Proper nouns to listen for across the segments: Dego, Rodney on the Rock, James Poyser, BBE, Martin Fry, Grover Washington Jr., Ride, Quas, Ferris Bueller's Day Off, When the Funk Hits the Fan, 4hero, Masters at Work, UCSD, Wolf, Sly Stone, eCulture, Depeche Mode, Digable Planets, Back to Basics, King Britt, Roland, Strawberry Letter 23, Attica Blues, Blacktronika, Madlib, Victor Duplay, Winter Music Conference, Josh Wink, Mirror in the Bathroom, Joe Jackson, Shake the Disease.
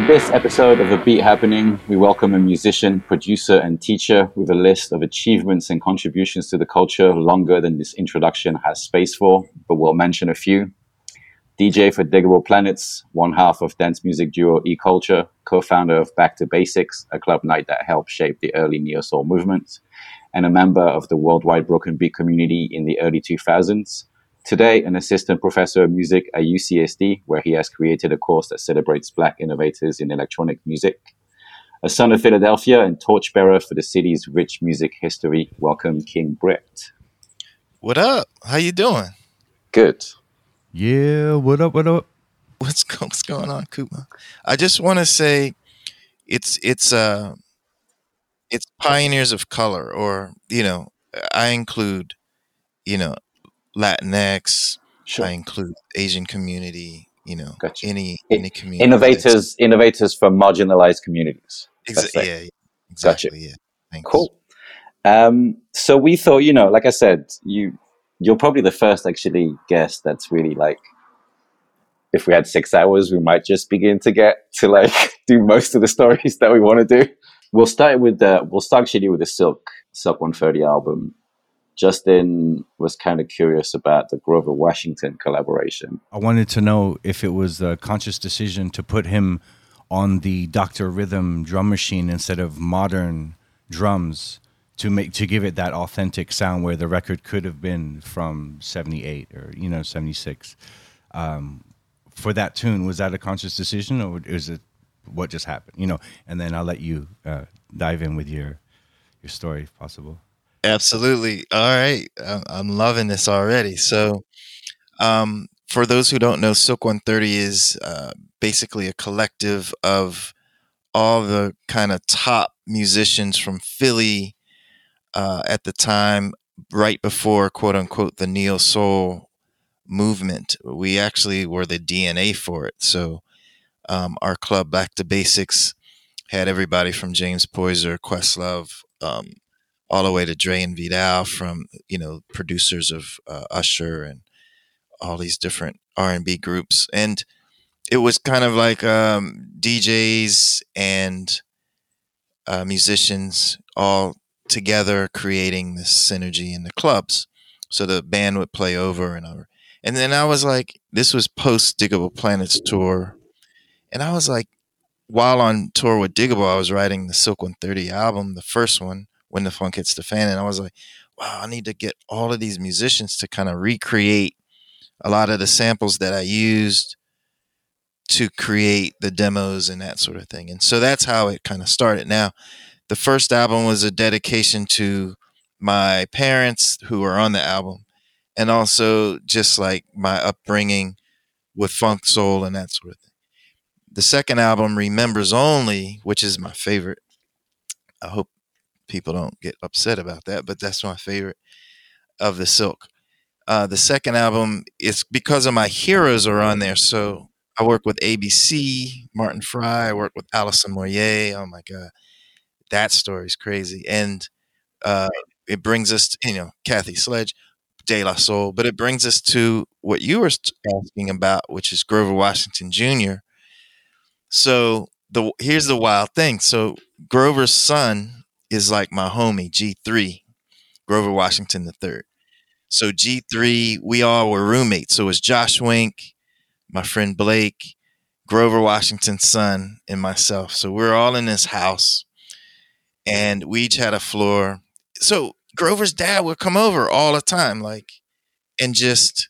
On this episode of A Beat Happening, we welcome a musician, producer, and teacher with a list of achievements and contributions to the culture longer than this introduction has space for, but we'll mention a few. DJ for Digable Planets, one half of dance music duo eCulture, co-founder of Back to Basics, a club night that helped shape the early neo-soul movement, and a member of the worldwide broken beat community in the early 2000s. Today, an assistant professor of music at UCSD, where he has created a course that celebrates Black innovators in electronic music. A son of Philadelphia and torchbearer for the city's rich music history, welcome King Britt. What up? How you doing? Good. Yeah, what up, what up? What's going on, Kuma? I just want to say it's pioneers of color, or, you know, I include, you know, Latinx, sure. I include Asian community, you know, gotcha. any community. Innovators from marginalized communities. Exactly. Gotcha. Yeah. Thanks. Cool. So we thought, you know, like I said, you're probably the first actually guest that's really like, if we had 6 hours, we might just begin to get to like do most of the stories that we want to do. We'll start with the Sylk 130 album. Justin was kind of curious about the Grover Washington collaboration. I wanted to know if it was a conscious decision to put him on the Dr. Rhythm drum machine instead of modern drums to give it that authentic sound where the record could have been from 78 or, you know, 76. For that tune, was that a conscious decision, or is it what just happened? You know, and then I'll let you dive in with your story if possible. Absolutely. All right. I'm loving this already. So for those who don't know, Sylk 130 is basically a collective of all the kind of top musicians from Philly at the time, right before, quote unquote, the neo-soul movement. We actually were the DNA for it. So our club, Back to Basics, had everybody from James Poyser, Questlove, all the way to Dre and Vidal, from, you know, producers of Usher and all these different R&B groups. And it was kind of like DJs and musicians all together creating this synergy in the clubs. So the band would play over and over. And then I was like, this was post Digable Planets tour. And I was like, while on tour with Digable, I was writing the Sylk 130 album, the first one, When the Funk Hits the Fan. And I was like, wow, I need to get all of these musicians to kind of recreate a lot of the samples that I used to create the demos and that sort of thing. And so that's how it kind of started. Now, the first album was a dedication to my parents who are on the album, and also just like my upbringing with funk, soul, and that sort of thing. The second album, Remembers Only, which is my favorite. I hope people don't get upset about that, but that's my favorite of the Sylk. The second album is because of my heroes are on there. So I work with ABC, Martin Fry. I work with Alison Moyer. Oh my God, that story's crazy. And it brings us to, you know, Kathy Sledge, De La Soul, but it brings us to what you were asking about, which is Grover Washington Jr. So here's the wild thing. So Grover's son is like my homie, G3, Grover Washington III. So G3, we all were roommates. So it was Josh Wink, my friend Blake, Grover Washington's son, and myself. So we're all in this house, and we each had a floor. So Grover's dad would come over all the time, like, and just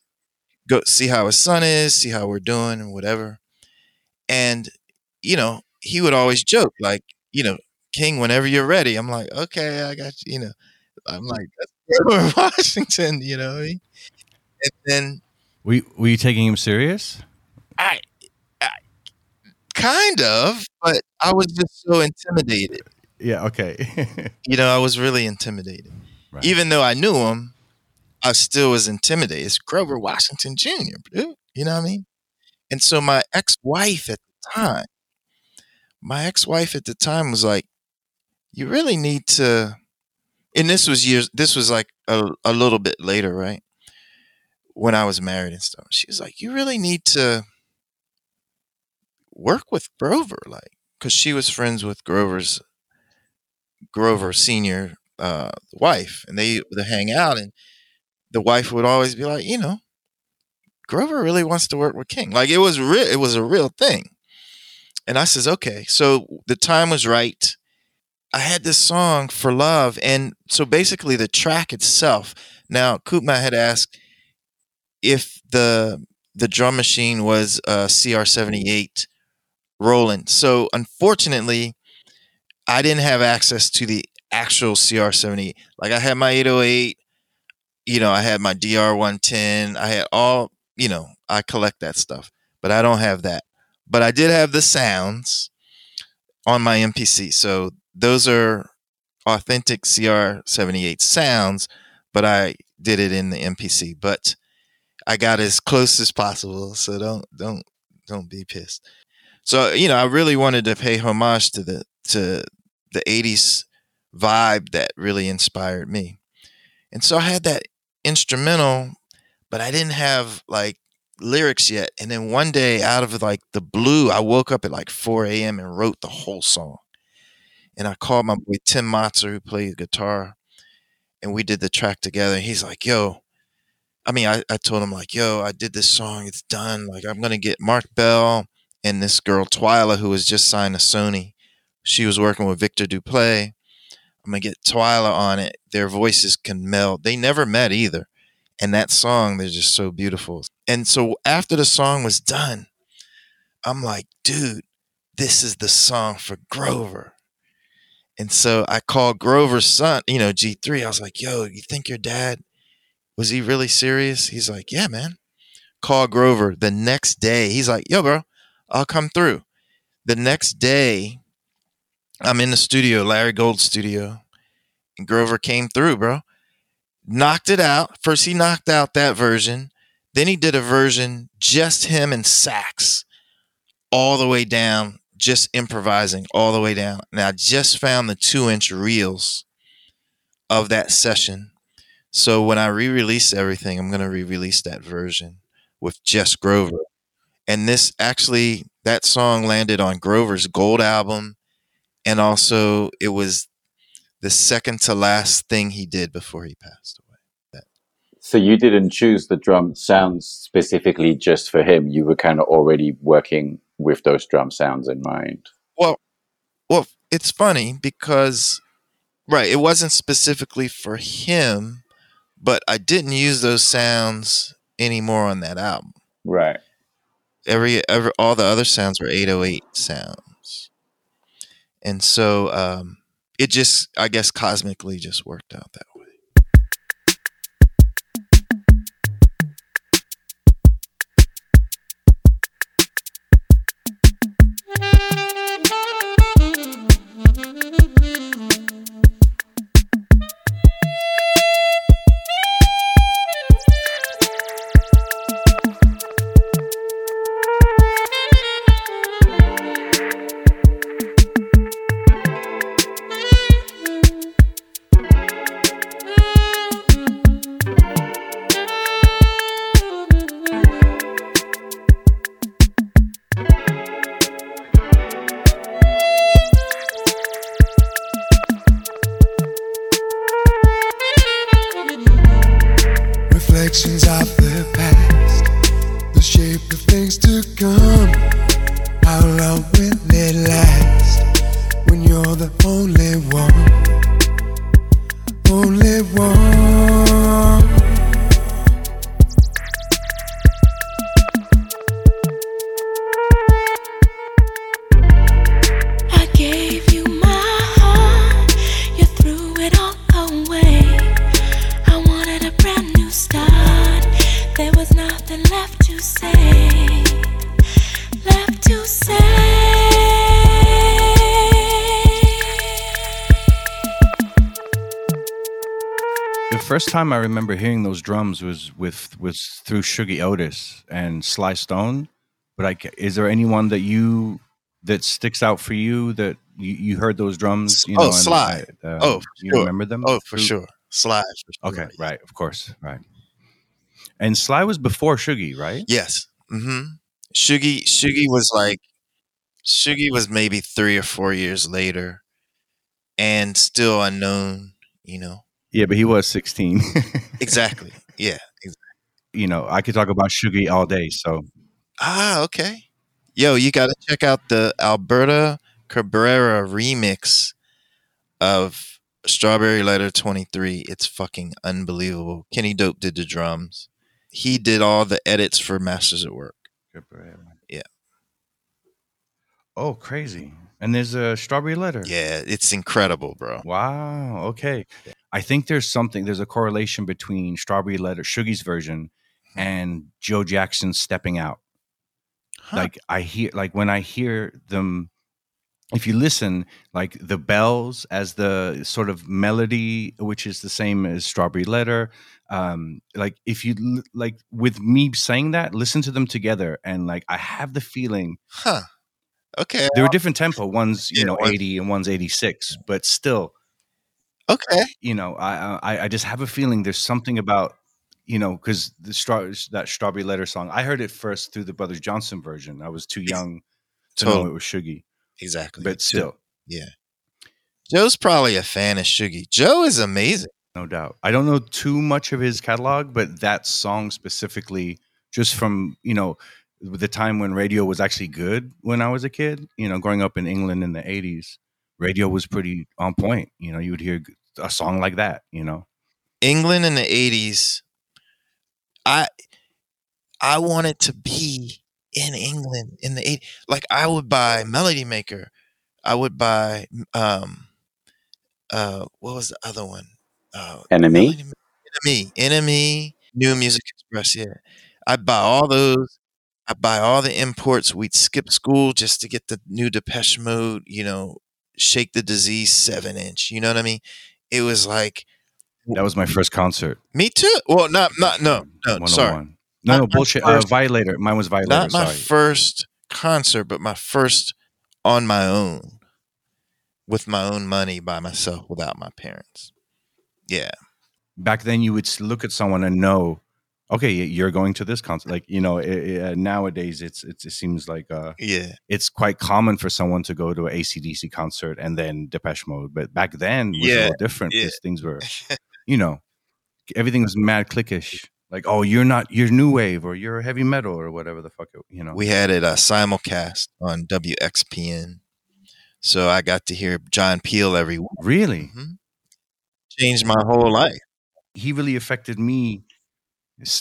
go see how his son is, see how we're doing and whatever. And, you know, he would always joke, like, you know, King, whenever you're ready. I'm like, okay, I got you. You know, I'm like, that's Grover Washington, you know what I mean? And then were you taking him serious? I kind of, but I was just so intimidated. Yeah, okay. You know, I was really intimidated. Right. Even though I knew him, I still was intimidated. It's Grover Washington Jr., dude. You know what I mean? And so my ex-wife at the time was like, you really need to, and this was like a little bit later, right? When I was married and stuff. She was like, you really need to work with Grover, like, because she was friends with Grover Sr. Wife, and they hang out, and the wife would always be like, you know, Grover really wants to work with King. Like, it was a real thing. And I says, okay, so the time was right. I had this song for Love, and so basically the track itself. Now, Koopma had asked if the drum machine was a CR78 Roland. So unfortunately, I didn't have access to the actual CR78. Like, I had my 808, you know, I had my DR110, I had all, you know, I collect that stuff, but I don't have that. But I did have the sounds on my MPC. So those are authentic CR78 sounds, but I did it in the MPC. But I got as close as possible, so don't be pissed. So, you know, I really wanted to pay homage to the 80s vibe that really inspired me. And so I had that instrumental, but I didn't have like lyrics yet. And then one day out of like the blue, I woke up at like 4 a.m. and wrote the whole song. And I called my boy Tim Motzer, who played guitar, and we did the track together. And he's like, yo, I told him like, yo, I did this song. It's done. Like, I'm going to get Mark Bell and this girl Twyla, who was just signed to Sony. She was working with Victor Duplay. I'm going to get Twyla on it. Their voices can meld. They never met either. And that song, they're just so beautiful. And so after the song was done, I'm like, dude, this is the song for Grover. And so I called Grover's son, you know, G3. I was like, yo, you think your dad, was he really serious? He's like, yeah, man. Call Grover the next day. He's like, yo, bro, I'll come through. The next day, I'm in the studio, Larry Gold's studio, and Grover came through, bro. Knocked it out. First, he knocked out that version. Then he did a version, just him and sax, all the way down, just improvising all the way down. And I just found the 2-inch reels of that session. So when I re-release everything, I'm going to re-release that version with just Grover. And this actually, that song landed on Grover's gold album. And also, it was the second to last thing he did before he passed away. So you didn't choose the drum sounds specifically just for him. You were kind of already working with those drum sounds in mind. Well, it's funny because, right, it wasn't specifically for him, but I didn't use those sounds anymore on that album. Right. All the other sounds were 808 sounds. And so it just, I guess, cosmically just worked out that way. Time I remember hearing those drums was through Shuggie Otis and Sly Stone, but is there anyone that sticks out for you that you heard those drums? You know, Sly. You remember them? Oh, for sure, Sly. For sure. Okay, right, of course, right. And Sly was before Shuggie, right? Yes. Mm-hmm. Shuggie was like Shuggie was maybe 3 or 4 years later and still unknown, you know. Yeah, but he was 16. Exactly. Yeah. Exactly. You know, I could talk about Shuggie all day, so. Ah, okay. Yo, you got to check out the Alberta Cabrera remix of Strawberry Letter 23. It's fucking unbelievable. Kenny Dope did the drums. He did all the edits for Masters at Work. Cabrera. Yeah. Oh, crazy. And there's a Strawberry Letter. Yeah, it's incredible, bro. Wow. Okay. Yeah. I think there's a correlation between Strawberry Letter, Shuggie's version, and Joe Jackson stepping out. Huh. When I hear them, if you listen, like the bells as the sort of melody, which is the same as Strawberry Letter. With me saying that, listen to them together. And like, I have the feeling, huh? Okay. There are different tempo. One's, you know, 80 and one's 86, but still. Okay. You know, I just have a feeling there's something about, you know, because that Strawberry Letter song, I heard it first through the Brothers Johnson version. I was too young to know it was Shuggie. Exactly. But still. Yeah. Joe's probably a fan of Shuggie. Joe is amazing. No doubt. I don't know too much of his catalog, but that song specifically, just from, you know, the time when radio was actually good when I was a kid, you know, growing up in England in the 80s, radio was pretty on point. You know, you would hear a song like that, you know. England in the 80s. I wanted to be in England in the 80s. Like, I would buy Melody Maker. I would buy, what was the other one? Enemy, New Music Express. Yeah. I'd buy all those. I'd buy all the imports. We'd skip school just to get the new Depeche Mode, you know, Shake the Disease 7-inch. You know what I mean? It was like. That was my first concert. Me too. Well, no, sorry. No, bullshit. Violator. Mine was Violator. Not my first concert, but my first on my own, with my own money, by myself, without my parents. Yeah. Back then, you would look at someone and know, okay, you're going to this concert. Like, you know, nowadays, it seems like it's quite common for someone to go to an AC/DC concert and then Depeche Mode. But back then, it was a little different because things were, you know, everything was mad cliquish. Like, oh, you're new wave or you're heavy metal or whatever the fuck, you know. We had it simulcast on WXPN. So I got to hear John Peel every week. Really? Mm-hmm. Changed my whole life. He really affected me.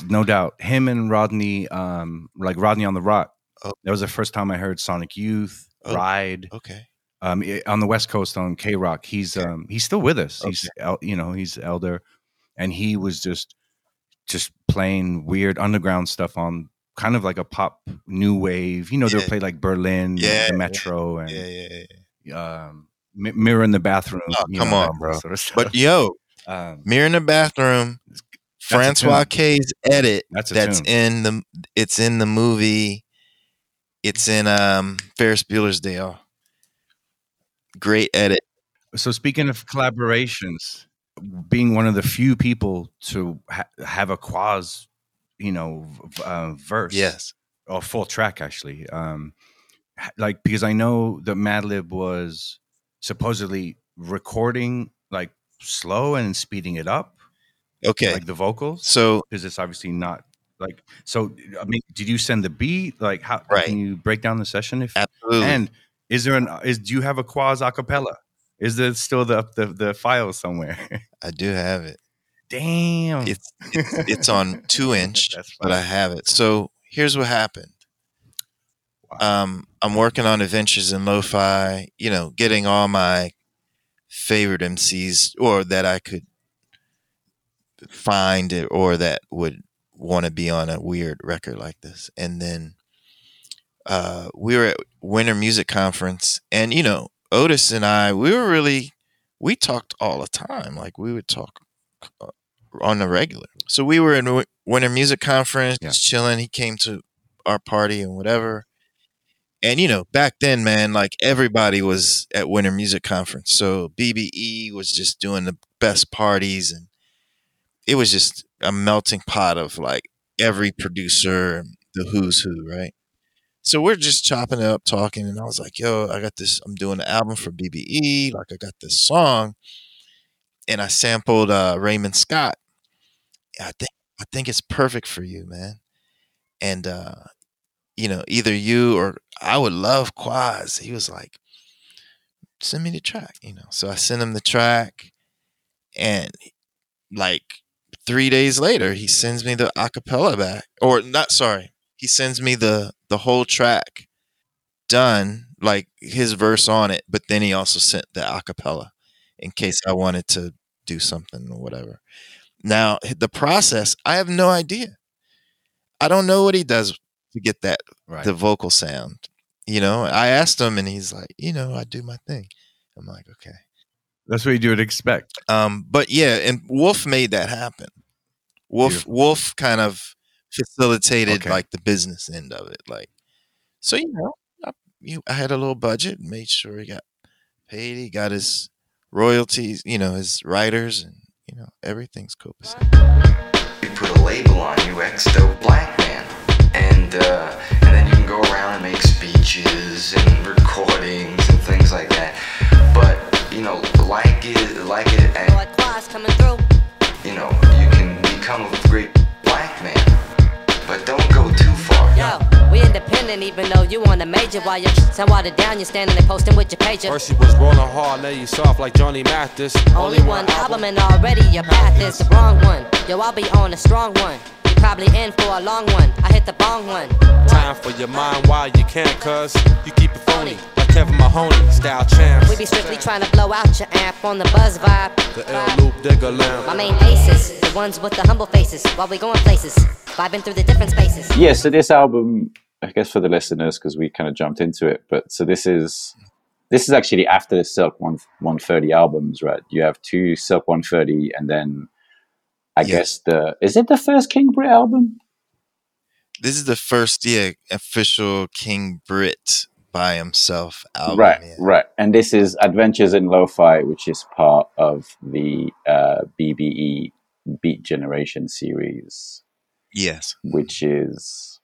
No doubt. Him and Rodney, like Rodney on the Rock. Oh. That was the first time I heard Sonic Youth, Ride. Okay. On the West Coast on K-Rock. He's still with us. Okay. He's elder, and he was just playing weird underground stuff on kind of like a pop new wave. You know, they'll play like Berlin, the Metro, and Mirror in the Bathroom. Oh, come on, bro. Sort of stuff. But yo, Mirror in the Bathroom. Francois K's edit that's in the movie. It's in Ferris Bueller's Day Off. Great edit. So speaking of collaborations, being one of the few people to have a Quas, you know, verse. Yes. Or full track, actually. Like, because I know that Madlib was supposedly recording like slow and speeding it up. Okay. Like the vocals. So, because it's obviously not like, so, I mean, did you send the beat? Like, how can you break down the session? Absolutely. And is there do you have a Quas acapella? Is there still the file somewhere? I do have it. Damn. It's on 2-inch, but I have it. So here's what happened. Wow. I'm working on Adventures in Lo-Fi, you know, getting all my favorite MCs or that I could find it or that would want to be on a weird record like this. And then we were at Winter Music Conference, and you know, Otis and I, we talked all the time. Like, we would talk on the regular. So we were in Winter Music Conference, chilling. He came to our party and whatever. And, you know, back then, man, like everybody was at Winter Music Conference. So BBE was just doing the best parties, and it was just a melting pot of like every producer, the who's who, right? So we're just chopping it up, talking, and I was like, yo, I got this. I'm doing an album for BBE. Like, I got this song. And I sampled Raymond Scott. I think it's perfect for you, man. And, you know, either you or I would love Quas. He was like, send me the track, you know. So I sent him the track. And, like, 3 days later, he sends me the acapella back. Or, not, sorry. He sends me the whole track done, like his verse on it, but then he also sent the acapella in case I wanted to do something or whatever. Now, the process, I have no idea. I don't know what he does to get that, right, the vocal sound. You know, I asked him and he's like, you know, I do my thing. I'm like, okay. That's what you would expect. But yeah, and Wolf made that happen. Wolf kind of facilitated, okay, like the business end of it, like, so, you know, I had a little budget, made sure he got paid, he got his royalties, you know, his writers, and you know, everything's cool. We put a label on you, ex-dope black man, and then you can go around and make speeches and recordings and things like that. But you know, like it, and like Quas coming through, you know, you can become a great black man. But don't go too far. Yo, we independent even though you on a major. While your and watered down, you're standing there posting with your pager. First you was rolling hard, now you soft like Johnny Mathis. Only one album and already your path is the wrong one. Yo, I'll be on a strong one. You probably in for a long one. I hit the bong one. Time for your mind while you can, cuz you keep it phony. Kevin Mahoney, style champs. We be strictly trying to blow out your amp on the buzz vibe. The L loop digger lamp. My main aces, the ones with the humble faces. While we going places, vibing through the different spaces. Yeah, so this album, I guess for the listeners, because we kind of jumped into it, but so this is actually after the Sylk 130 albums, right? You have two Sylk 130, and then I guess is it the first King Britt album? This is the first, official King Britt by himself album. Right. And this is Adventures in Lo-Fi, which is part of the BBE Beat Generation series. Yes. Which is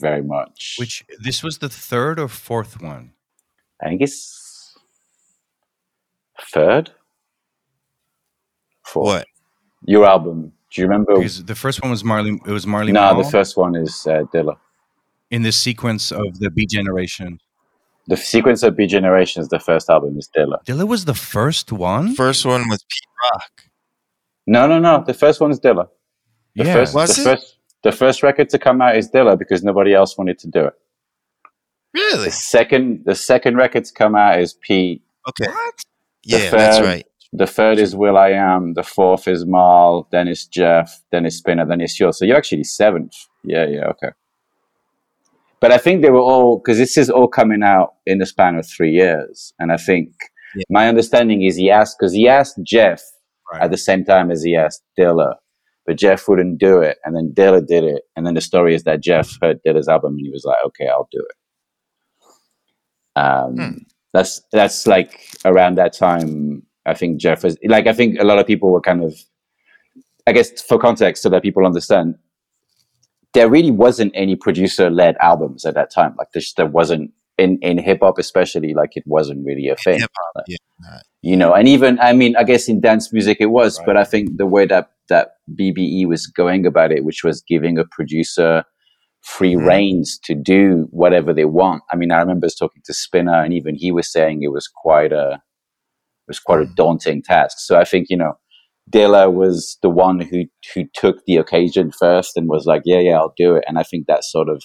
very much... Which, this was the third or fourth one? I think it's third? Fourth. What? Your album. Do you remember? Because the first one was Marley... It was Marley No, Marl? The first one is Dilla. In this sequence of the B Generation. The sequence of B Generation is the first album, is Dilla. Dilla was the first one? First one was Pete Rock. No. The first one is Dilla. The first record to come out is Dilla because nobody else wanted to do it. Really? The second record to come out is Pete. Okay. What? Yeah, that's right. The third is Will I Am. The fourth is Marl. Then it's Jeff. Then it's Spinner. Then it's yours. So you're actually seventh. Yeah, okay. But I think they were all, because this is all coming out in the span of 3 years. And I think my understanding is he asked Jeff at the same time as he asked Dilla, but Jeff wouldn't do it. And then Dilla did it. And then the story is that Jeff heard Dilla's album and he was like, okay, I'll do it. That's like around that time. I think Jeff was like, I think a lot of people were kind of, I guess for context so that people understand, there really wasn't any producer-led albums at that time. Like, there wasn't, in hip-hop especially, like, it wasn't really a thing. Like, you know, and even, I mean, I guess in dance music it was, but I think the way that BBE was going about it, which was giving a producer free reins to do whatever they want. I mean, I remember talking to Spinner, and even he was saying it was quite a daunting task. So I think, you know, Dilla was the one who took the occasion first and was like, yeah, I'll do it. And I think that sort of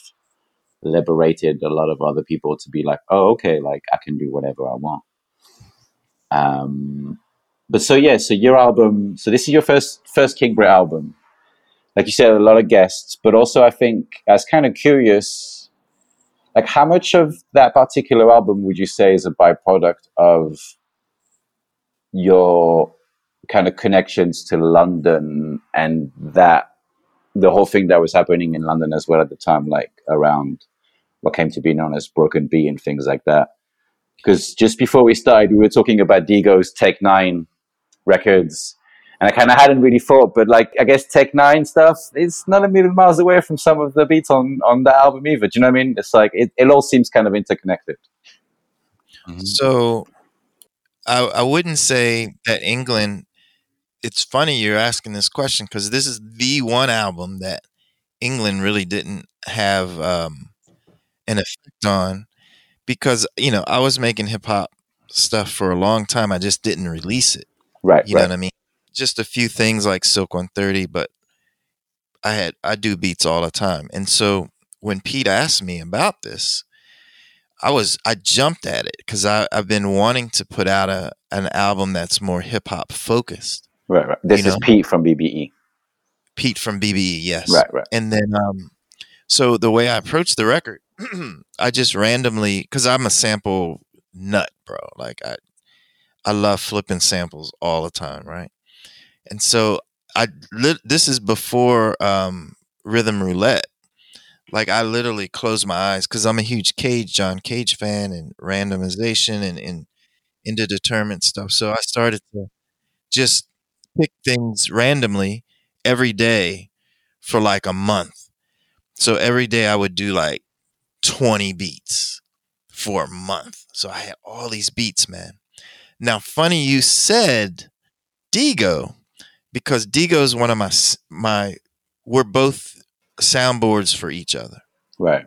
liberated a lot of other people to be like, oh, okay, like I can do whatever I want. But so, yeah, so your album, so this is your first King Britt album. Like you said, a lot of guests, but also I think I was kind of curious, like how much of that particular album would you say is a byproduct of your kind of connections to London and that the whole thing that was happening in London as well at the time, like around what came to be known as Broken B and things like that? Because just before we started, we were talking about Dego's Take 9 records And I kind of hadn't really thought, but like, I guess Tech Nine stuff, it's not a million miles away from some of the beats on that album either. Do you know what I mean? It's like, it all seems kind of interconnected. Mm-hmm. So I wouldn't say that England, it's funny you're asking this question, because this is the one album that England really didn't have an effect on, because, you know, I was making hip hop stuff for a long time. I just didn't release it. Right. You know what I mean? Just a few things like Sylk 130, but I do beats all the time. And so when Pete asked me about this, I jumped at it, because I've been wanting to put out an album that's more hip hop focused. Right. This is Pete from BBE. Pete from BBE, yes. Right. And then, so the way I approached the record, I just randomly, because I'm a sample nut, bro. Like I love flipping samples all the time, right? And so this is before Rhythm Roulette. Like, I literally closed my eyes, because I'm a huge John Cage fan, and randomization and indeterminate stuff. So I started to just pick things randomly every day for like a month. So every day I would do like 20 beats for a month. So I had all these beats, man. Now, funny you said Dego, because Dego is one of my we're both soundboards for each other. Right.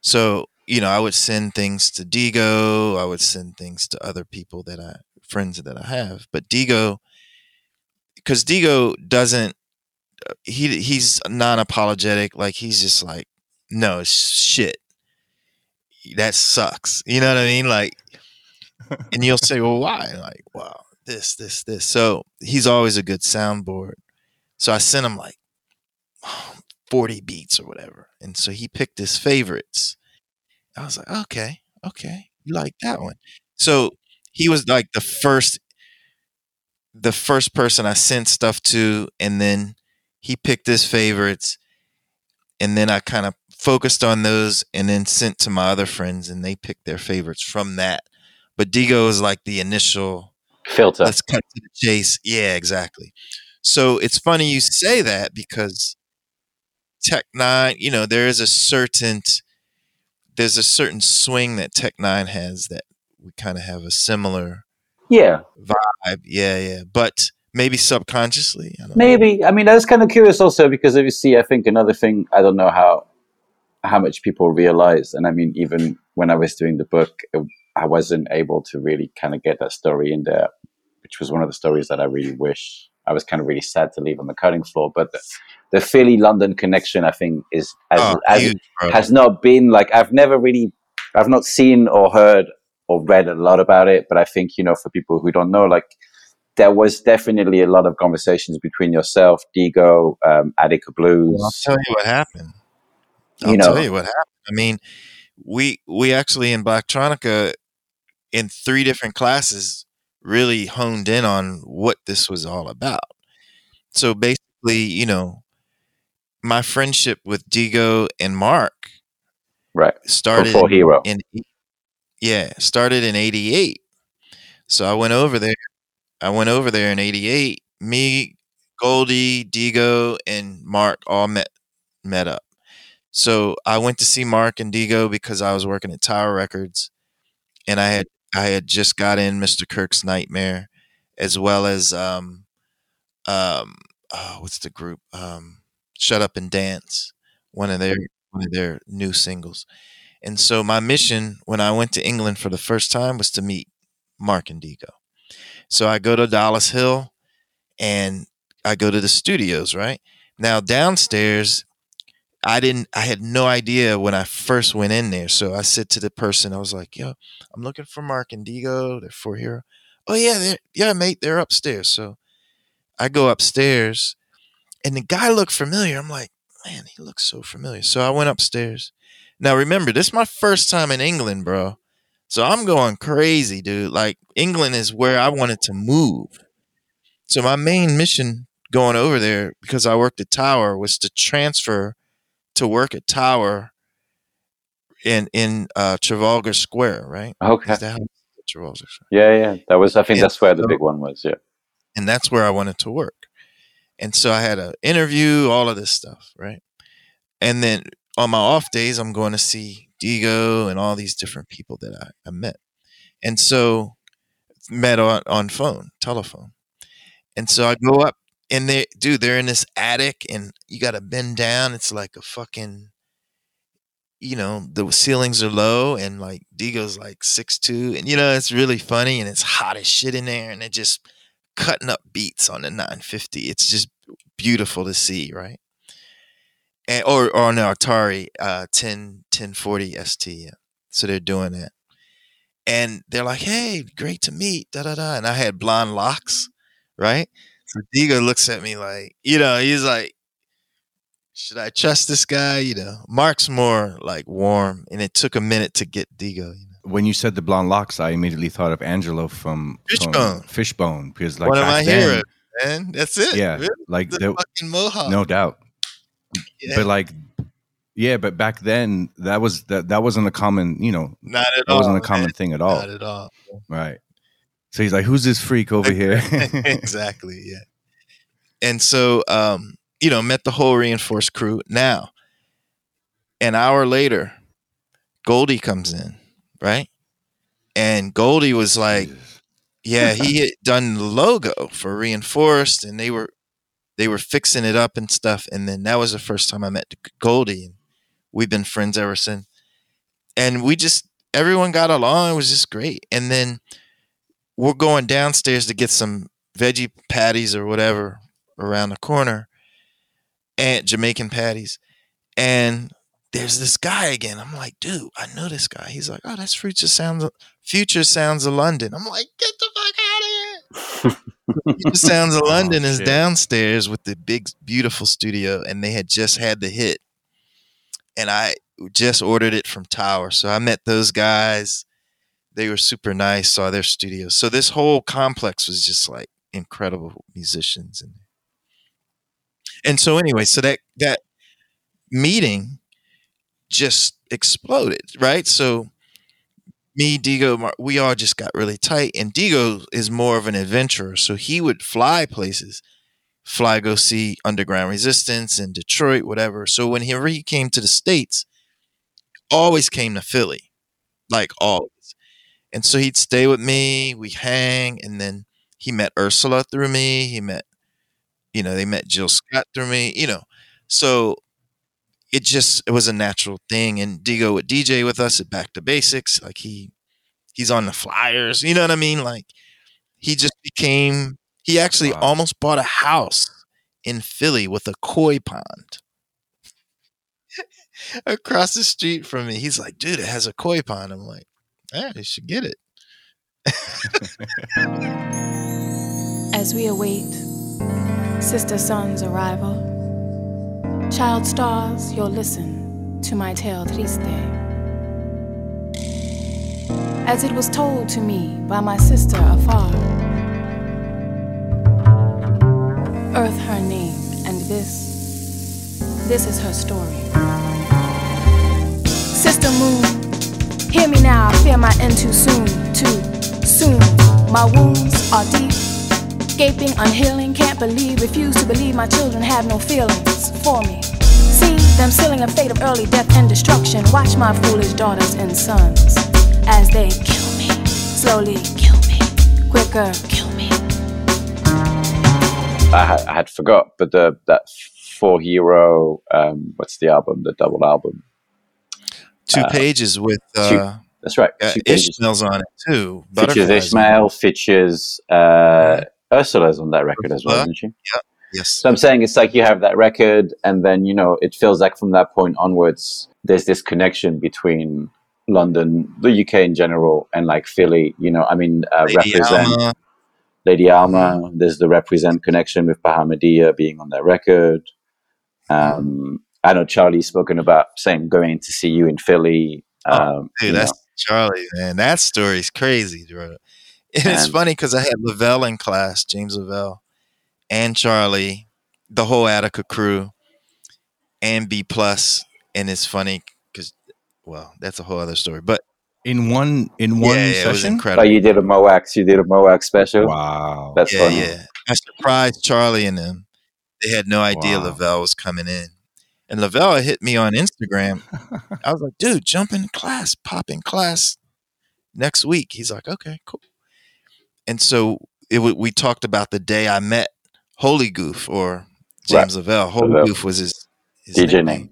So, you know, I would send things to Dego. I would send things to other people friends that I have. But Dego, because Dego doesn't, he's non-apologetic. Like, he's just like, no, it's shit. That sucks. You know what I mean? Like, and you'll say, well, why? Like, wow. This. So he's always a good soundboard. So I sent him like 40 beats or whatever. And so he picked his favorites. I was like, okay. You like that one. So he was like the first person I sent stuff to. And then he picked his favorites. And then I kind of focused on those and then sent to my other friends, and they picked their favorites from that. But Dego is like the initial filter. Let's cut to the chase. Yeah, exactly. So it's funny you say that, because Tech Nine, you know, there's a certain swing that Tech Nine has that we kind of have a similar vibe. Yeah. But maybe subconsciously. I don't know. I mean, I was kind of curious also, because obviously I think another thing, I don't know how much people realize. And I mean, even when I was doing the book, I wasn't able to really kind of get that story in there, which was one of the stories that I really wish. I was kind of really sad to leave on the cutting floor, but the Philly-London connection, I think, is has not been like, I've not seen or heard or read a lot about it, but I think, you know, for people who don't know, like, there was definitely a lot of conversations between yourself, Dego, Attica Blues. Well, I'll tell you what happened. I mean, we actually in Blacktronika in 3 different classes really honed in on what this was all about. So basically, you know, my friendship with Dego and Mark started 4hero. Started in 88. So I went over there in 88. Me, Goldie, Dego, and Mark all met up. So I went to see Mark and Dego because I was working at Tower Records, and I had just got in Mr. Kirk's Nightmare, as well as what's the group? Shut Up and Dance, one of their new singles. And so my mission when I went to England for the first time was to meet Mark and Dego. So I go to Dollis Hill, and I go to the studios. Right now downstairs, I had no idea when I first went in there. So I said to the person, I was like, yo, I'm looking for Mark and Dego. They're 4hero. Oh, yeah, mate, they're upstairs. So I go upstairs, and the guy looked familiar. I'm like, man, he looks so familiar. So I went upstairs. Now, remember, this is my first time in England, bro. So I'm going crazy, dude. Like, England is where I wanted to move. So my main mission going over there, because I worked at Tower, was to transfer to work at Tower in Trafalgar Square, right? Okay. Trafalgar Square. Yeah. That was, I think that's where the big one was, yeah. And that's where I wanted to work. And so I had an interview, all of this stuff, right? And then on my off days, I'm going to see Dego and all these different people that I met. And so met on phone, telephone. And so I go up and they're in this attic and you got to bend down. It's like a fucking, you know, the ceilings are low and like Dego's like 6'2", and you know, it's really funny and it's hot as shit in there and they're just cutting up beats on the 950. It's just beautiful to see, right? And, or on the Atari 1040 ST. Yeah. So they're doing that. And they're like, hey, great to meet, da-da-da. And I had blonde locks, right? So Dego looks at me like, you know, he's like, should I trust this guy? You know, Mark's more like warm. And it took a minute to get Dego. You know? When you said the blonde locks, I immediately thought of Angelo from Fishbone. Because like one of my heroes, man. That's it. Yeah. Really? Like the fucking mohawk. No doubt. Yeah. But like, yeah, but back then that wasn't a common, you know, not at all. That wasn't a common thing at all. Not at all. Right. So he's like, who's this freak over here? Exactly. Yeah. And so, you know, met the whole Reinforced crew. Now, an hour later, Goldie comes in, right? And Goldie was like, yeah, he had done the logo for Reinforced and they were fixing it up and stuff. And then that was the first time I met Goldie. And we've been friends ever since. And everyone got along. It was just great. And then we're going downstairs to get some veggie patties or whatever around the corner, and Jamaican patties. And there's this guy again. I'm like, dude, I know this guy. He's like, oh, that's Future Sounds of London. I'm like, get the fuck out of here. Sounds of London is downstairs with the big beautiful studio, and they had just had the hit and I just ordered it from Tower. So I met those guys. They were super nice. Saw their studio. So this whole complex was just like incredible musicians. And so anyway, so that meeting just exploded, right? So me, Dego, Mark, we all just got really tight. And Dego is more of an adventurer. So he would fly places, go see Underground Resistance in Detroit, whatever. So whenever he came to the States, always came to Philly, like always. And so he'd stay with me, we hang. And then he met Ursula through me. He met, you know, they met Jill Scott through me, you know. So it was a natural thing. And Dego would DJ with us at Back to Basics. Like he's on the flyers, you know what I mean? Like he actually almost bought a house in Philly with a koi pond across the street from me. He's like, dude, it has a koi pond. I'm like, all right, you should get it. As we await Sister Sun's arrival, child stars, you'll listen to my tale triste. As it was told to me by my sister afar, Earth her name, and this is her story. Sister Moon, hear me now, I fear my end too soon. My wounds are deep, gaping, unhealing, can't believe, refuse to believe my children have no feelings for me. See them sealing a fate of early death and destruction. Watch my foolish daughters and sons as they kill me, slowly kill me, quicker kill me. I had forgot, but that 4hero, what's the album, the double album? Two pages with... that's right. Ishmael's on it too. Features Ishmael, features... Ursula's on that record as well, isn't she? Yeah. Yes. So I'm saying it's like you have that record, and then, you know, it feels like from that point onwards, there's this connection between London, the UK in general, and like Philly, you know, I mean, Lady Alma, there's the Represent connection with Bahamadia being on that record. I know Charlie's spoken about saying going to see you in Philly. Dude, that's know. Charlie, man. That story's crazy, bro. And it's funny because I had Lavelle in class, James Lavelle, and Charlie, the whole Attica crew, and B+. And it's funny because, well, that's a whole other story. But in one session? It was incredible. Oh, you did a MOAX special? Wow. That's funny. Yeah. I surprised Charlie and them. They had no idea Lavelle was coming in. And Lavelle hit me on Instagram. I was like, dude, jump in class, pop in class next week. He's like, okay, cool. And so we talked about the day I met Holy Goof or James Lavelle. Holy Goof was his DJ name.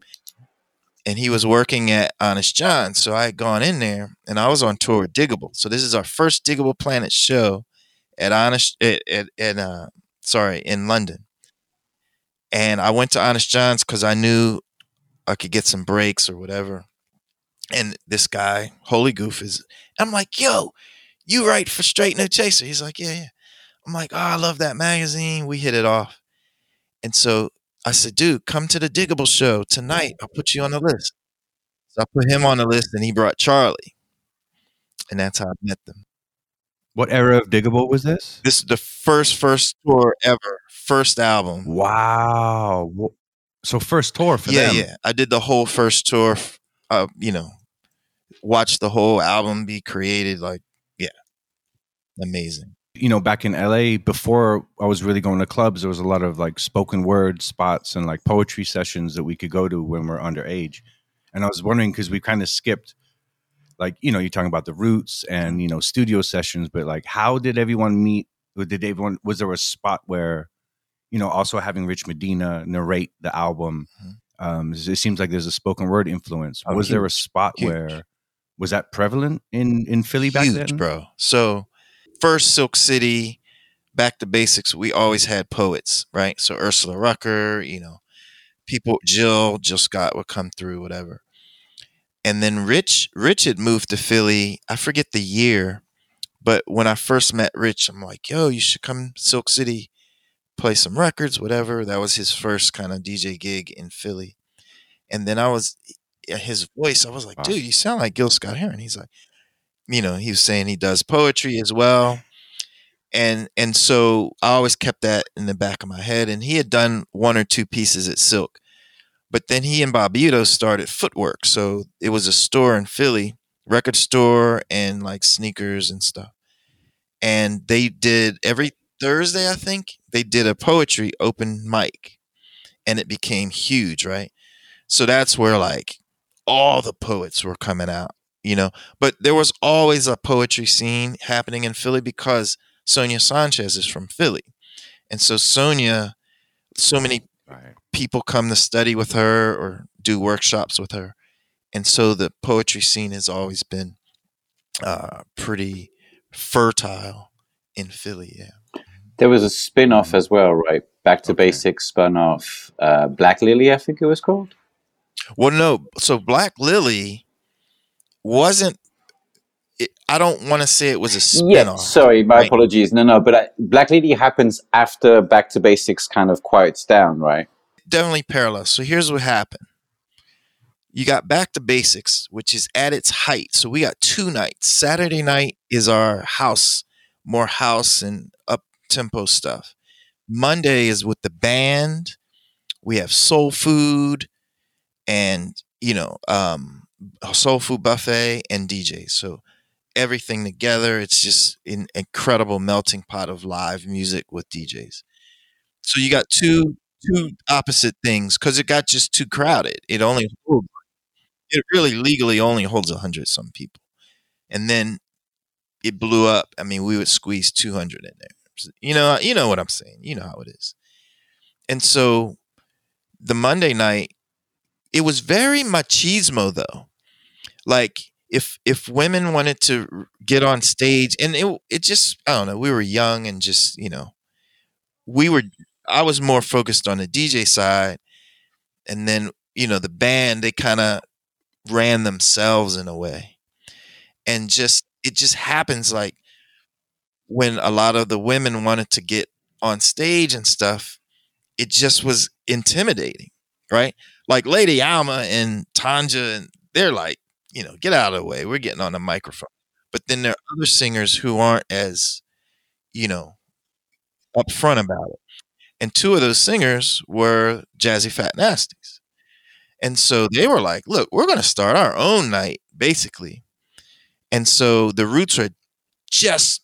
And he was working at Honest John. So I had gone in there and I was on tour with Digable. So this is our first Digable Planet show at in London. And I went to Honest John's because I knew I could get some breaks or whatever. And this guy, Holy Goof, I'm like, yo, you write for Straight No Chaser? He's like, yeah. I'm like, oh, I love that magazine. We hit it off. And so I said, dude, come to the Digable show tonight. I'll put you on the list. So I put him on the list and he brought Charlie. And that's how I met them. What era of Digable was this? This is the first tour ever. First album. Wow. So first tour for them. Yeah. I did the whole first tour, watched the whole album be created. Like, yeah. Amazing. You know, back in LA, before I was really going to clubs, there was a lot of like spoken word spots and like poetry sessions that we could go to when we're underage. And I was wondering, because we kind of skipped, like, you know, you're talking about the Roots and, you know, studio sessions, but like, how did everyone meet? Or did everyone, was there a spot where, you know, also having Rich Medina narrate the album, it seems like there's a spoken word influence. Was there a spot where, was that prevalent in Philly back then? Huge, bro. So first Sylk City, Back to Basics, we always had poets, right? So Ursula Rucker, you know, people, Jill Scott would come through, whatever. And then Rich had moved to Philly, I forget the year, but when I first met Rich, I'm like, yo, you should come Sylk City, play some records, whatever. That was his first kind of DJ gig in Philly. And then I was like, dude, you sound like Gil Scott-Heron. He's like, you know, he was saying he does poetry as well. And so I always kept that in the back of my head. And he had done one or two pieces at Sylk. But then he and Bobuto started Footwork. So it was a store in Philly, record store and like sneakers and stuff. And they did every Thursday, I think, they did a poetry open mic and it became huge, right? So that's where like all the poets were coming out, you know, but there was always a poetry scene happening in Philly because Sonia Sanchez is from Philly. And so Sonia, so many people come to study with her or do workshops with her. And so the poetry scene has always been pretty fertile in Philly, yeah. There was a spin-off as well, right? Back to Basics spun off Black Lily, I think it was called? Well, no. So Black Lily wasn't... I don't want to say it was a spin-off. Yeah, sorry, my apologies. No, but Black Lily happens after Back to Basics kind of quiets down, right? Definitely parallel. So here's what happened. You got Back to Basics, which is at its height. So we got two nights. Saturday night is our house, more house and up-tempo stuff. Monday is with the band. We have soul food and, you know, soul food buffet and DJ. So everything together, it's just an incredible melting pot of live music with DJs. So you got two opposite things because it got just too crowded. It really legally only holds 100 some people. And then it blew up. I mean, we would squeeze 200 in there. You know what I'm saying. You know how it is. And so the Monday night, it was very machismo though. Like if women wanted to get on stage and it just, I don't know, we were young and just, you know, I was more focused on the DJ side. And then, you know, the band, they kind of ran themselves in a way. And it just happens like when a lot of the women wanted to get on stage and stuff, it just was intimidating, right? Like Lady Alma and Tanja, and they're like, you know, get out of the way. We're getting on the microphone. But then there are other singers who aren't as, you know, upfront about it. And two of those singers were Jazzy Fat Nasties. And so they were like, look, we're going to start our own night, basically. And so the Roots are just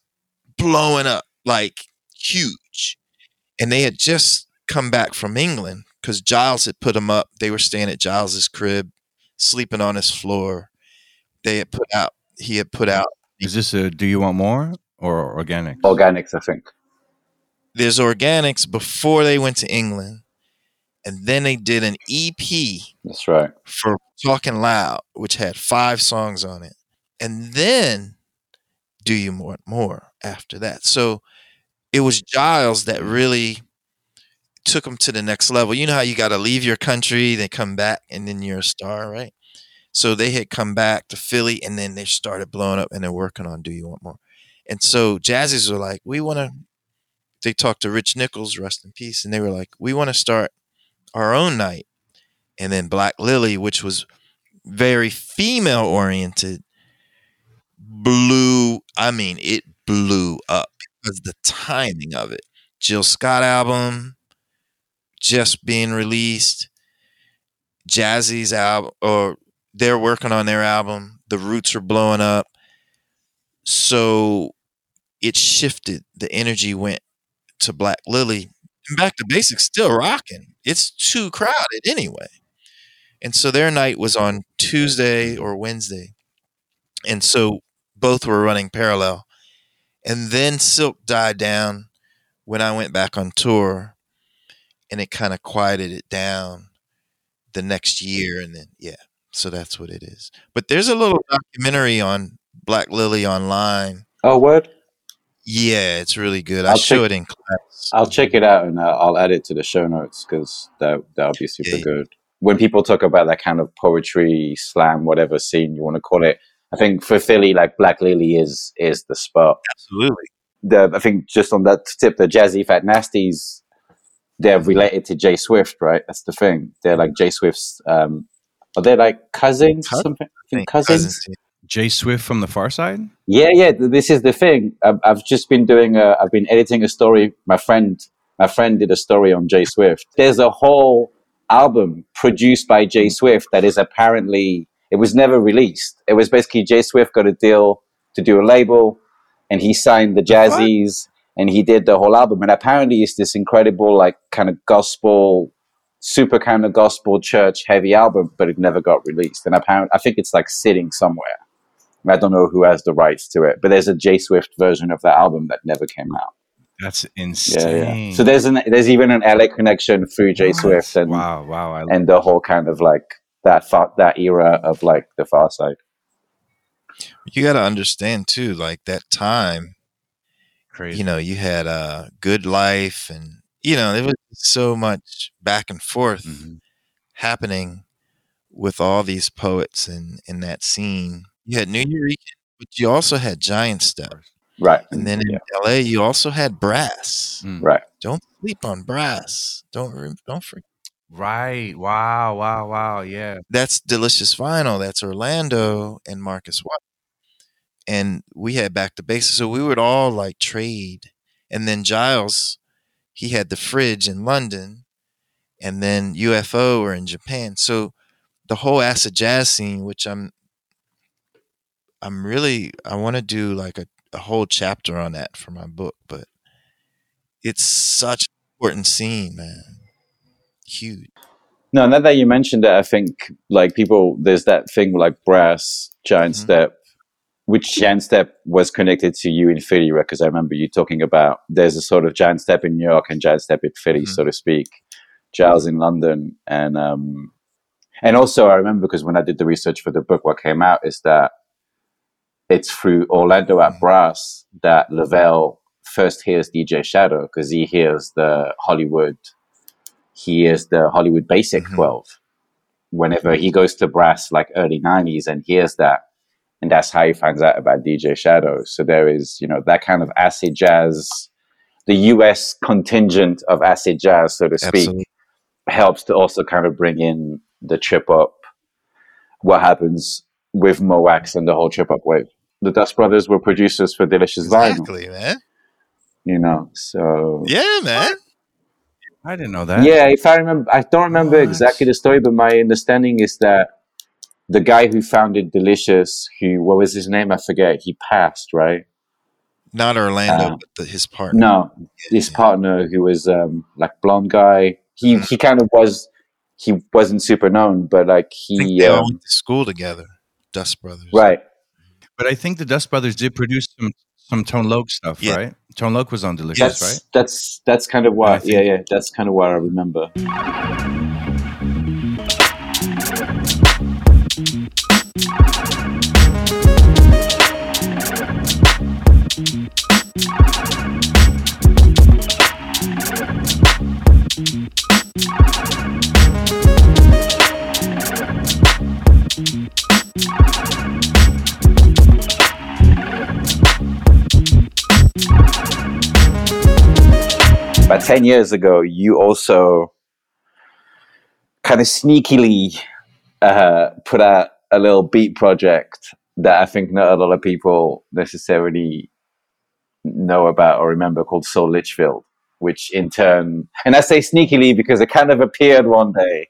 blowing up, like huge. And they had just come back from England because Giles had put them up. They were staying at Giles's crib, sleeping on his floor. They had put out, he had put out. Is this a Do You Want More or Organics? Organics, I think. There's Organics before they went to England. And then they did an EP. That's right. For Talking Loud, which had 5 songs on it. And then Do You Want More after that. So it was Giles that really took them to the next level. You know how you got to leave your country, they come back, and then you're a star, right? So they had come back to Philly, and then they started blowing up, and they're working on Do You Want More? And so Jazzies were like, we want to, they talked to Rich Nichols, rest in peace, and they were like, we want to start our own night. And then Black Lily, which was very female-oriented, blew, I mean, it blew up because the timing of it. Jill Scott album just being released, Jazzy's album, or they're working on their album, the Roots are blowing up. So it shifted. The energy went to Black Lily. And Back to Basics still rocking. It's too crowded anyway. And so their night was on Tuesday or Wednesday. And so both were running parallel. And then Sylk died down when I went back on tour, and it kind of quieted it down the next year. And then, yeah, so that's what it is. But there's a little documentary on Black Lily online. Oh, what? Yeah, it's really good. I'll show it in class. I'll check it out, and I'll add it to the show notes because that'll be super good. When people talk about that kind of poetry, slam, whatever scene you want to call it, I think for Philly, like Black Lily is the spot. Absolutely. I think just on that tip, the Jazzy Fat Nasties, they're related to Jay Swift, right? That's the thing. They're like Jay Swift's. Are they like cousins? Something? I think cousins. Jay Swift from the Far Side. Yeah. This is the thing. I've just been doing. I've been editing a story. My friend did a story on Jay Swift. There's a whole album produced by Jay Swift that is apparently. It was never released. It was basically Jay Swift got a deal to do a label, and he signed the Jazzies, and he did the whole album. And apparently it's this incredible, like, kind of gospel, super kind of gospel church heavy album, but it never got released. And apparently, I think it's like sitting somewhere. I don't know who has the rights to it, but there's a Jay Swift version of that album that never came out. That's insane. Yeah. So there's even an LA connection through Jay Swift and wow, and the whole kind of like, that era of like the Far Side. You got to understand too, like that time, crazy. You know, you had a Good Life, and you know there was so much back and forth happening with all these poets in that scene. You had New Eureka, but you also had Giant Step, right? And then in LA, you also had Brass, right? Don't sleep on Brass. Don't forget. Right. Wow. Yeah. That's Delicious Vinyl. That's Orlando and Marcus White. And we had Back to Basics. So we would all like trade. And then Giles, he had The Fridge in London, and then UFO were in Japan. So the whole acid jazz scene, which I'm really, I want to do like a whole chapter on that for my book, but it's such an important scene, man. Huge. No, now that you mentioned it, I think like people, there's that thing like Brass, Giant Step, which Giant Step was connected to you in Philly, right? Because I remember you talking about there's a sort of Giant Step in New York and Giant Step in Philly, so to speak. Giles in London, and also I remember because when I did the research for the book, what came out is that it's through Orlando at Brass that Lavelle first hears DJ Shadow, because he hears the Hollywood. He is the Hollywood Basic 12. Whenever he goes to Brass, like early 90s, and hears that, and that's how he finds out about DJ Shadow. So there is, you know, that kind of acid jazz, the US contingent of acid jazz, so to speak, absolutely. Helps to also kind of bring in the trip up, what happens with Moax and the whole trip up wave. The Dust Brothers were producers for Delicious Vinyl. Exactly, man. You know, so. Yeah, man. I didn't know that. Yeah, if I remember, I don't remember exactly the story, but my understanding is that the guy who founded Delicious, what was his name? I forget. He passed, right? Not Orlando, but his partner. No, his partner, who was like blonde guy. He kind of was. He wasn't super known, but like he. I think they all went to school together, Dust Brothers. Right. But I think the Dust Brothers did produce some Tone Loc stuff, yeah. Right? Tone Loc was on Delicious, right? That's kind of why. Yeah. That's kind of what I remember. About 10 years ago, you also kind of sneakily put out a little beat project that I think not a lot of people necessarily know about or remember, called Soul Litchfield, which in turn, and I say sneakily because it kind of appeared one day.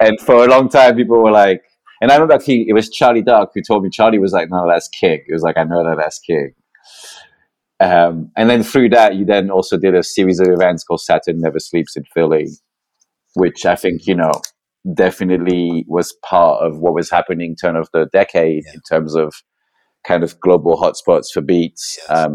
And for a long time, people were like, and I remember actually it was Charlie Dark who told me, Charlie was like, no, that's King. It was like, I know that that's King. And then through that, you then also did a series of events called Saturn Never Sleeps in Philly, which I think, you know, definitely was part of what was happening turn of the decade in terms of kind of global hotspots for beats. Yes.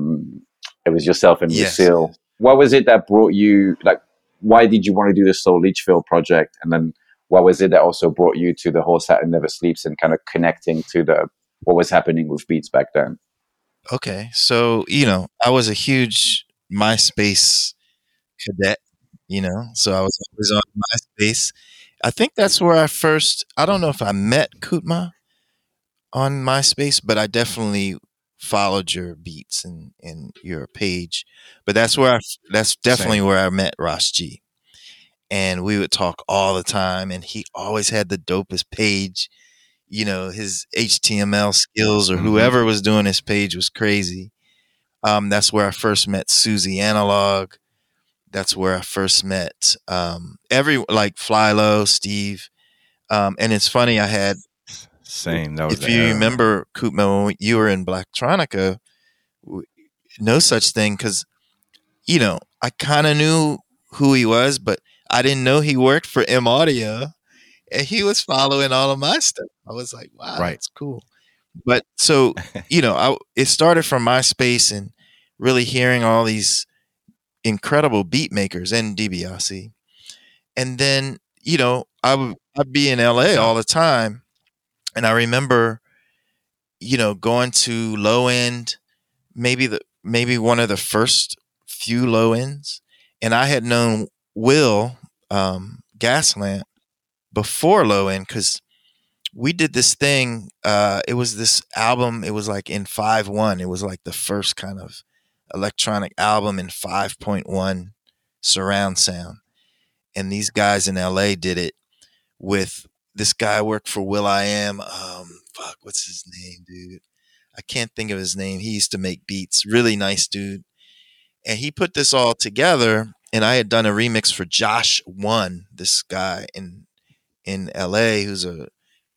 It was yourself and Lucille. Yes. What was it that brought you, like, why did you want to do the Soul Litchfield project? And then what was it that also brought you to the whole Saturn Never Sleeps and kind of connecting to the what was happening with beats back then? Okay, so, you know, I was a huge MySpace cadet, you know, so I was always on MySpace. I think that's where I first, I don't know if I met Kutma on MySpace, but I definitely followed your beats and your page. But that's where that's definitely where I met Ross G. And we would talk all the time, and he always had the dopest page. You know, his HTML skills or whoever was doing his page was crazy. That's where I first met Susie Analog. That's where I first met like Fly Low, Steve. And it's funny, I had same. That was if you remember, Kutma, when you were in Blacktronika, no such thing, because you know I kind of knew who he was, but I didn't know he worked for M Audio. And he was following all of my stuff. I was like, wow, that's cool. But so, you know, it started from MySpace and really hearing all these incredible beat makers and DiBiase. And then, you know, I'd be in LA all the time. And I remember, you know, going to Low End, maybe one of the first few Low Ends. And I had known Will Gaslamp before Low End, because we did this thing, it was this album, it was like in 5.1, it was like the first kind of electronic album in 5.1 surround sound. And these guys in LA did it with this guy worked for will.i.am. What's his name, dude? I can't think of his name. He used to make beats, really nice dude. And he put this all together, and I had done a remix for Josh One, this guy in LA, who's a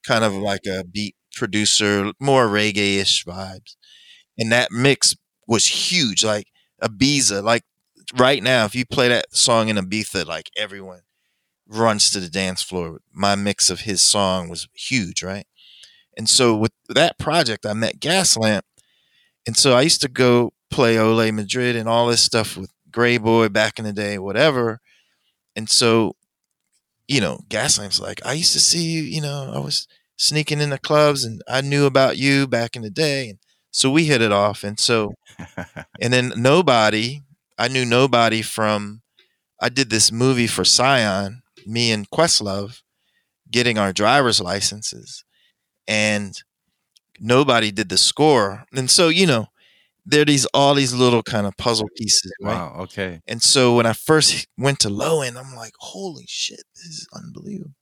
kind of like a beat producer, more reggae-ish vibes. And that mix was huge, like Ibiza. Like right now, if you play that song in Ibiza, like everyone runs to the dance floor. My mix of his song was huge, right? And so with that project, I met Gaslamp. And so I used to go play Ole Madrid and all this stuff with Grey Boy back in the day, whatever. And so, you know, Gaslamp's like, I used to see you, you know, I was sneaking in the clubs and I knew about you back in the day. And so we hit it off. And so, and then I knew nobody from, I did this movie for Scion, me and Questlove getting our driver's licenses, and nobody did the score. And so, you know, there are all these little kind of puzzle pieces, right? Wow, okay. And so when I first went to Low End, I'm like, holy shit, this is unbelievable.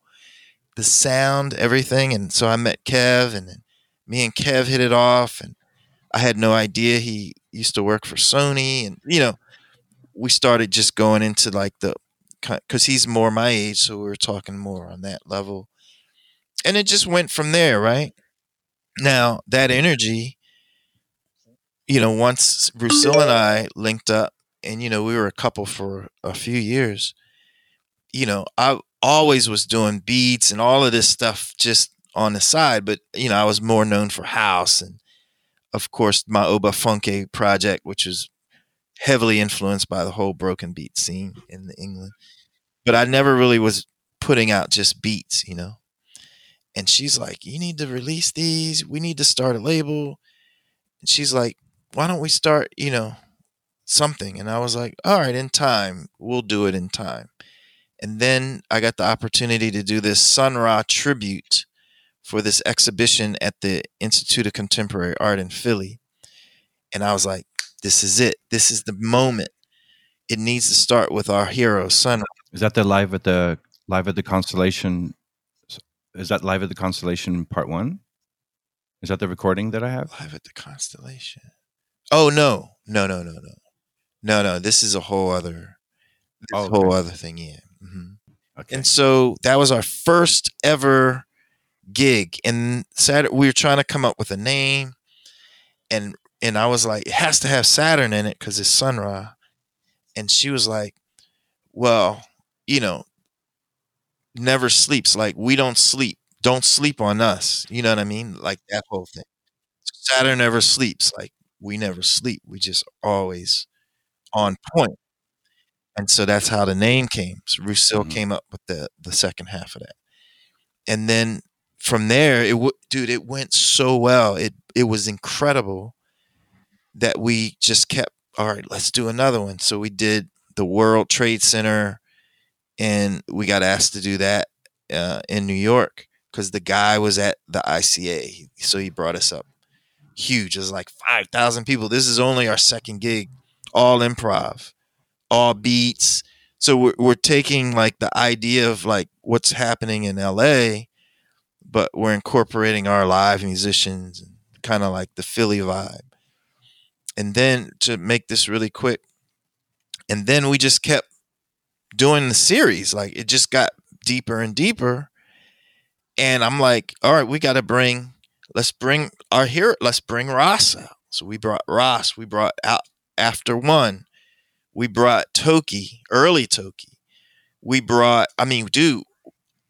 The sound, everything. And so I met Kev, and then me and Kev hit it off, and I had no idea he used to work for Sony. And, you know, we started just going into like because he's more my age, so we were talking more on that level. And it just went from there, right? Now, that energy you know, once Brucilla and I linked up and, you know, we were a couple for a few years, you know, I always was doing beats and all of this stuff just on the side. But, you know, I was more known for house and, of course, my Oba Funke project, which was heavily influenced by the whole broken beat scene in England. But I never really was putting out just beats, you know. And she's like, you need to release these. We need to start a label. And she's like, why don't we start, you know, something? And I was like, all right, in time, we'll do it in time. And then I got the opportunity to do this Sun Ra tribute for this exhibition at the Institute of Contemporary Art in Philly. And I was like, this is it. This is the moment. It needs to start with our hero, Sun Ra. Is that the live at the Constellation? Is that Live at the Constellation Part 1? Is that the recording that I have? Live at the Constellation. Oh, no. This is a whole other, other thing. Yeah. Mm-hmm. Okay. And so that was our first ever gig, and Saturn. We were trying to come up with a name, and I was like, it has to have Saturn in it because it's Sun Ra. And she was like, well, you know, never sleeps. Like, we don't sleep. Don't sleep on us. You know what I mean? Like, that whole thing. Saturn never sleeps. Like, we never sleep. We just always on point. And so that's how the name came. So Rusil came up with the second half of that. And then from there, it went so well. It was incredible that we just kept, all right, let's do another one. So we did the World Trade Center, and we got asked to do that in New York because the guy was at the ICA. So he brought us up huge. It was like 5,000 people. This is only our second gig, all improv, all beats. So we're taking like the idea of like what's happening in LA, but we're incorporating our live musicians and kind of like the Philly vibe. And then to make this really quick, and then we just kept doing the series. Like, it just got deeper and deeper, and I'm like, all right, we got to let's bring our hero, let's bring Ross out. So we brought Ross, we brought out After One, we brought Toki, early Toki, we brought, I mean, dude,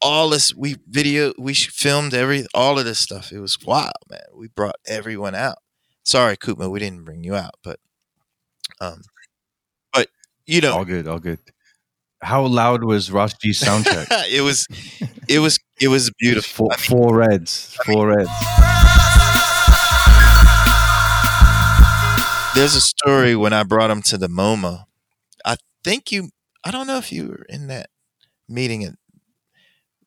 all this, we filmed all of this stuff. It was wild, man. We brought everyone out. Sorry, Koopman, we didn't bring you out, but you know, all good. How loud was Ross G's sound check? It was beautiful. Four reds. There's a story when I brought him to the MoMA. I don't know if you were in that meeting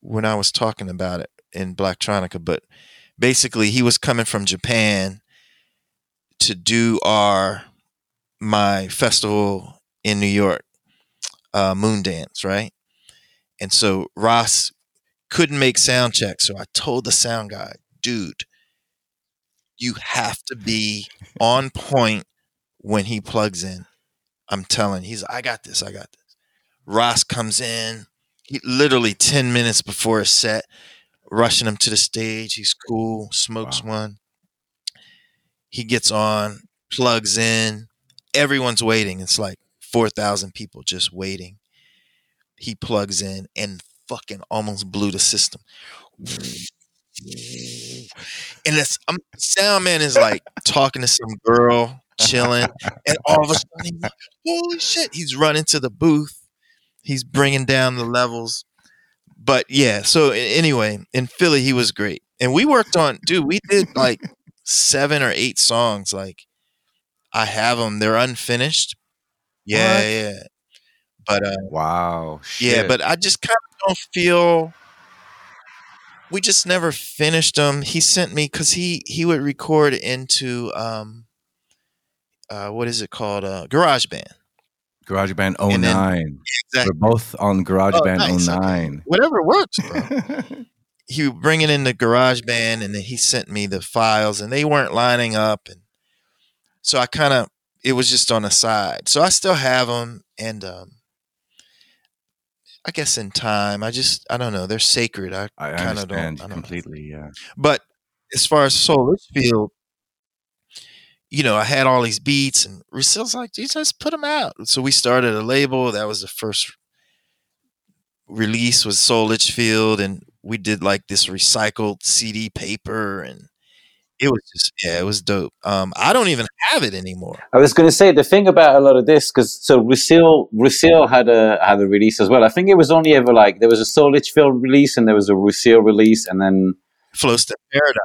when I was talking about it in Blacktronika, but basically he was coming from Japan to do my festival in New York. Moon Dance, right? And so Ross couldn't make sound check, so I told the sound guy, dude, you have to be on point when he plugs in. I'm telling you, he's like, I got this. Ross comes in, he literally 10 minutes before his set, rushing him to the stage. He's cool, smokes one. He gets on, plugs in, everyone's waiting. It's like 4,000 people just waiting. He plugs in and fucking almost blew the system. And sound man is like talking to some girl, chilling, and all of a sudden he's like, holy shit, he's running to the booth. He's bringing down the levels. But yeah, so anyway, in Philly, he was great. And we worked on, we did like 7 or 8 songs. Like, I have them. They're unfinished. Yeah, yeah. But wow. Shit. Yeah, but I just kind of don't feel. We just never finished them. He sent me because he would record into what is it called? GarageBand. GarageBand 09. Exactly. We're both on GarageBand 09. Okay. Whatever works, bro. He would bring it into GarageBand, and then he sent me the files, and they weren't lining up, and so I kind of. It was just on the side. So I still have them. And I guess in time, I don't know. They're sacred. I kind of don't. I understand completely, yeah. But as far as Soul Field, you know, I had all these beats, and Russell's like, just put them out. So we started a label. That was the first release was Soul Litchfield, and we did like this recycled CD paper, and it was just, yeah, it was dope. I don't even have it anymore. I was going to say the thing about a lot of this, because so Rusil had a release as well. I think it was only ever like there was a Soul Litchfield release, and there was a Rusil release, and then Flows to Paradise.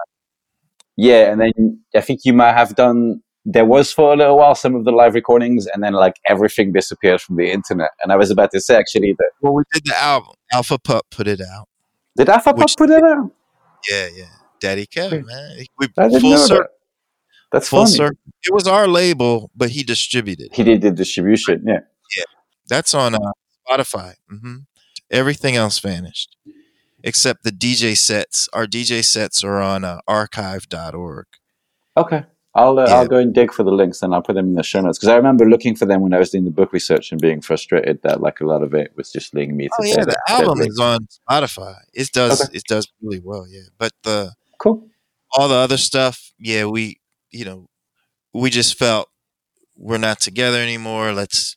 Yeah, and then I think you might have done. There was for a little while some of the live recordings, and then like everything disappeared from the internet. And I was about to say actually that. Well, we did the album. Alpha Pup put it out. Did Alpha Pup put it out? Yeah, yeah. Daddy Kevin, man. I didn't know that. That's full circle. It was our label, but he distributed. He did the distribution, yeah. Yeah. That's on Spotify. Mm-hmm. Everything else vanished except the DJ sets. Our DJ sets are on archive.org. Okay. I'll go and dig for the links, and I'll put them in the show notes, because I remember looking for them when I was doing the book research and being frustrated that like a lot of it was just leading me to. Oh yeah, the album is on Spotify. It does really well, yeah. But the cool, all the other stuff, yeah. We just felt we're not together anymore. Let's,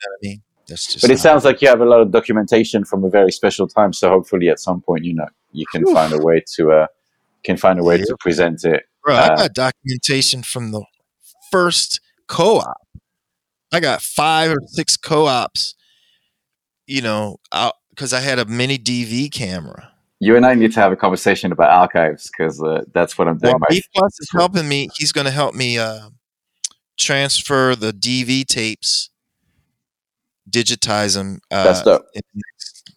you know what I mean? That's just. But it sounds like you have a lot of documentation from a very special time, so hopefully at some point, you know, you can find a way to to present it. Bro, I got documentation from the first co-op. I got 5 or 6 co-ops, you know, because I had a mini DV camera. You and I need to have a conversation about archives, because that's what I'm doing. Well, B-Plus is helping me. He's going to help me transfer the DV tapes, digitize them. That's dope.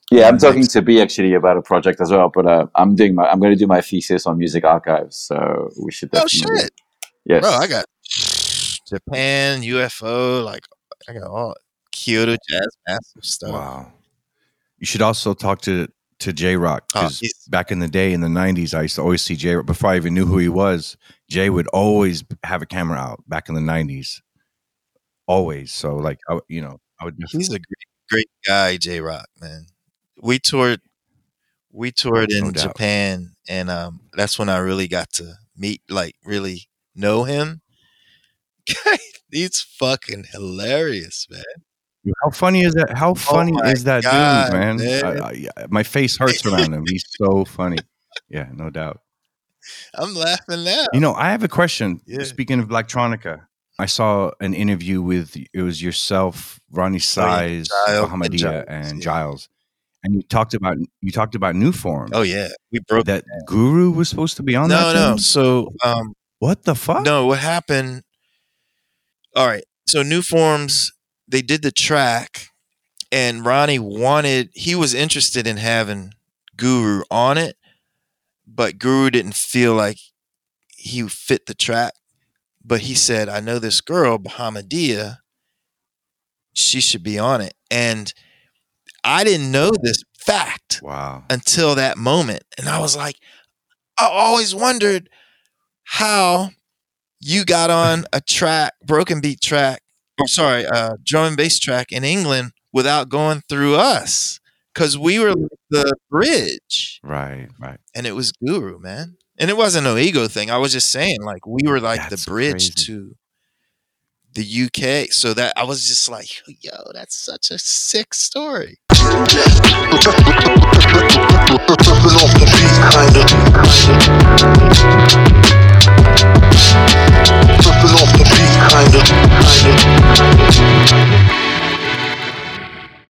Yeah, I'm talking to B actually about a project as well, but I'm going to do my thesis on music archives, so we should definitely. Oh shit! Yes, bro, I got Japan, UFO, like I got all Kyoto Jazz Massive stuff. Wow! You should also talk to J Rock, because back in the day in the '90s, I used to always see J Rock before I even knew who he was. Jay would always have a camera out back in the '90s, always. So like I would. He's a great guy, J Rock, man. We toured in Japan, and that's when I really got to meet, like, really know him. He's fucking hilarious, man. How funny is that? How funny is that dude, man? My face hurts around him. He's so funny. Yeah, no doubt. I'm laughing now. You know, I have a question. Yeah. Speaking of Blacktronika, I saw an interview with, it was yourself, Ronnie Size, Bahamadia, and Giles. And you talked about New Form. Oh yeah, we broke that. Guru was supposed to be on that. No. So what the fuck? No, what happened? All right. So New Form's, they did the track, and Ronnie was interested in having Guru on it, but Guru didn't feel like he fit the track. But he said, "I know this girl, Bahamadia. She should be on it." And I didn't know this fact until that moment. And I was like, I always wondered how you got on a track, broken beat track, drum and bass track in England without going through us. Because we were the bridge. Right. And it was Guru, man. And it wasn't no ego thing. I was just saying, like, we were like that's the bridge crazy. To the UK. So that I was just like, yo, that's such a sick story.